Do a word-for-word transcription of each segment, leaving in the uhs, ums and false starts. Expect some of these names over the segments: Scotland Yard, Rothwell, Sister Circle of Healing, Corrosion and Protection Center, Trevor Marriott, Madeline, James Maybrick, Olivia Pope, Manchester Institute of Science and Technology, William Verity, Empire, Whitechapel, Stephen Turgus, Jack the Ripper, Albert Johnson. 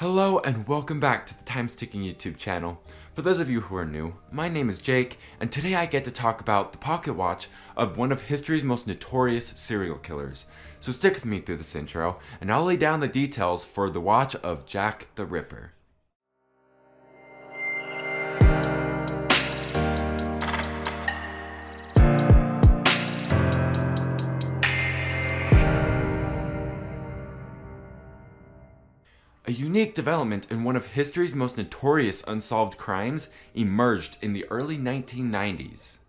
Hello and welcome back to the Time's Ticking YouTube channel. For those of you who are new, my name is Jake, and today I get to talk about the pocket watch of one of history's most notorious serial killers. So stick with me through this intro, and I'll lay down the details for the watch of Jack the Ripper. A unique development in one of history's most notorious unsolved crimes emerged in the early nineteen nineties.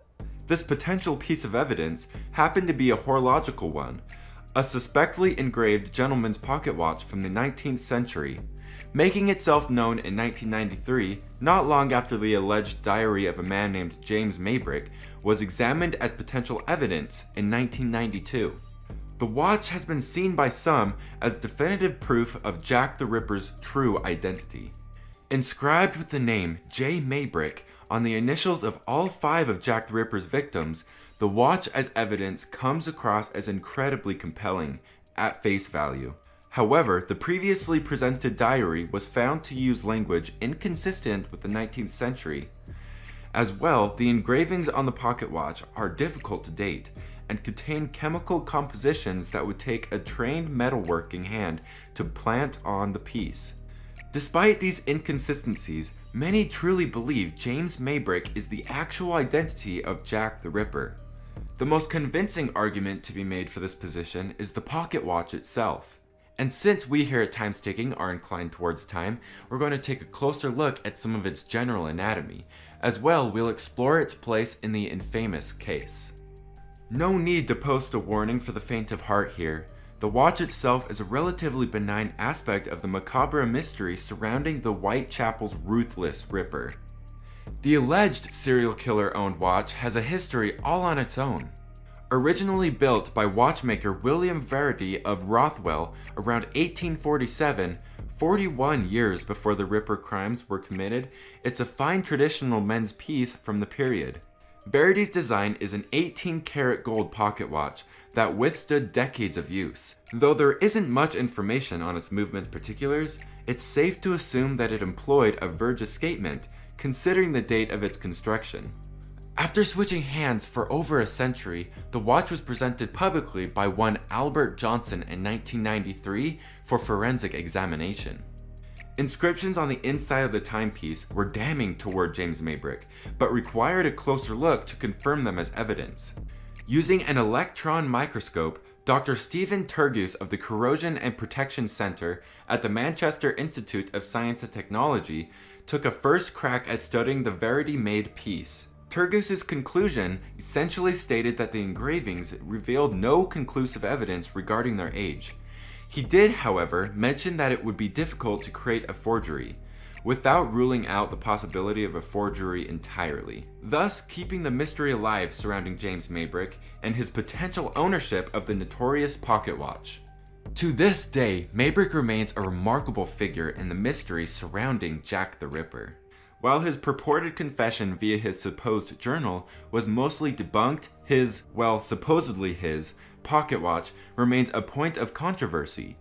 This potential piece of evidence happened to be a horological one, a suspectly engraved gentleman's pocket watch from the nineteenth century, making itself known in nineteen ninety-three, not long after the alleged diary of a man named James Maybrick was examined as potential evidence in nineteen ninety-two. The watch has been seen by some as definitive proof of Jack the Ripper's true identity. Inscribed with the name J. Maybrick on the initials of all five of Jack the Ripper's victims, the watch as evidence comes across as incredibly compelling at face value. However, the previously presented diary was found to use language inconsistent with the nineteenth century. As well, the engravings on the pocket watch are difficult to date and contain chemical compositions that would take a trained metalworking hand to plant on the piece. Despite these inconsistencies, many truly believe James Maybrick is the actual identity of Jack the Ripper. The most convincing argument to be made for this position is the pocket watch itself. And since we here at Time's Ticking are inclined towards time, we're going to take a closer look at some of its general anatomy. As well, we'll explore its place in the infamous case. No need to post a warning for the faint of heart here. The watch itself is a relatively benign aspect of the macabre mystery surrounding the Whitechapel's ruthless Ripper. The alleged serial killer-owned watch has a history all on its own. Originally built by watchmaker William Verity of Rothwell around eighteen forty-seven, forty-one years before the Ripper crimes were committed, it's a fine traditional men's piece from the period. Verity's design is an eighteen karat gold pocket watch that withstood decades of use. Though there isn't much information on its movement particulars, it's safe to assume that it employed a verge escapement, considering the date of its construction. After switching hands for over a century, the watch was presented publicly by one Albert Johnson in nineteen ninety-three for forensic examination. Inscriptions on the inside of the timepiece were damning toward James Maybrick, but required a closer look to confirm them as evidence. Using an electron microscope, Doctor Stephen Turgus of the Corrosion and Protection Center at the Manchester Institute of Science and Technology took a first crack at studying the Verity-made piece. Turgus's conclusion essentially stated that the engravings revealed no conclusive evidence regarding their age. He did, however, mention that it would be difficult to create a forgery, without ruling out the possibility of a forgery entirely, thus keeping the mystery alive surrounding James Maybrick and his potential ownership of the notorious pocket watch. To this day, Maybrick remains a remarkable figure in the mystery surrounding Jack the Ripper. While his purported confession via his supposed journal was mostly debunked, his, well, supposedly his, pocket watch remains a point of controversy.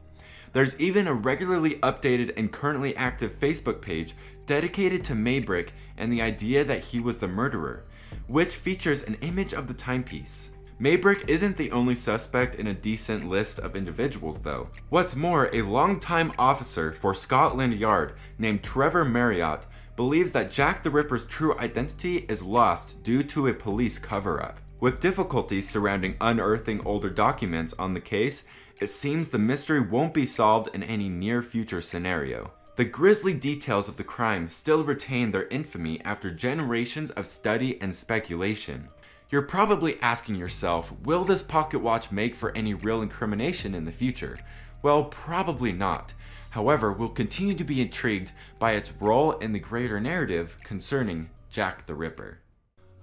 There's even a regularly updated and currently active Facebook page dedicated to Maybrick and the idea that he was the murderer, which features an image of the timepiece. Maybrick isn't the only suspect in a decent list of individuals though. What's more, a longtime officer for Scotland Yard named Trevor Marriott believes that Jack the Ripper's true identity is lost due to a police cover-up. With difficulties surrounding unearthing older documents on the case, it seems the mystery won't be solved in any near future scenario. The grisly details of the crime still retain their infamy after generations of study and speculation. You're probably asking yourself, will this pocket watch make for any real incrimination in the future? Well, probably not. However, we'll continue to be intrigued by its role in the greater narrative concerning Jack the Ripper.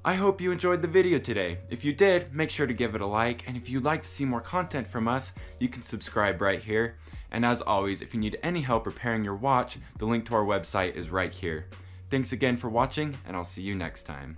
I hope you enjoyed the video today. If you did, make sure to give it a like, and if you'd like to see more content from us, you can subscribe right here. And as always, if you need any help repairing your watch, the link to our website is right here. Thanks again for watching, and I'll see you next time.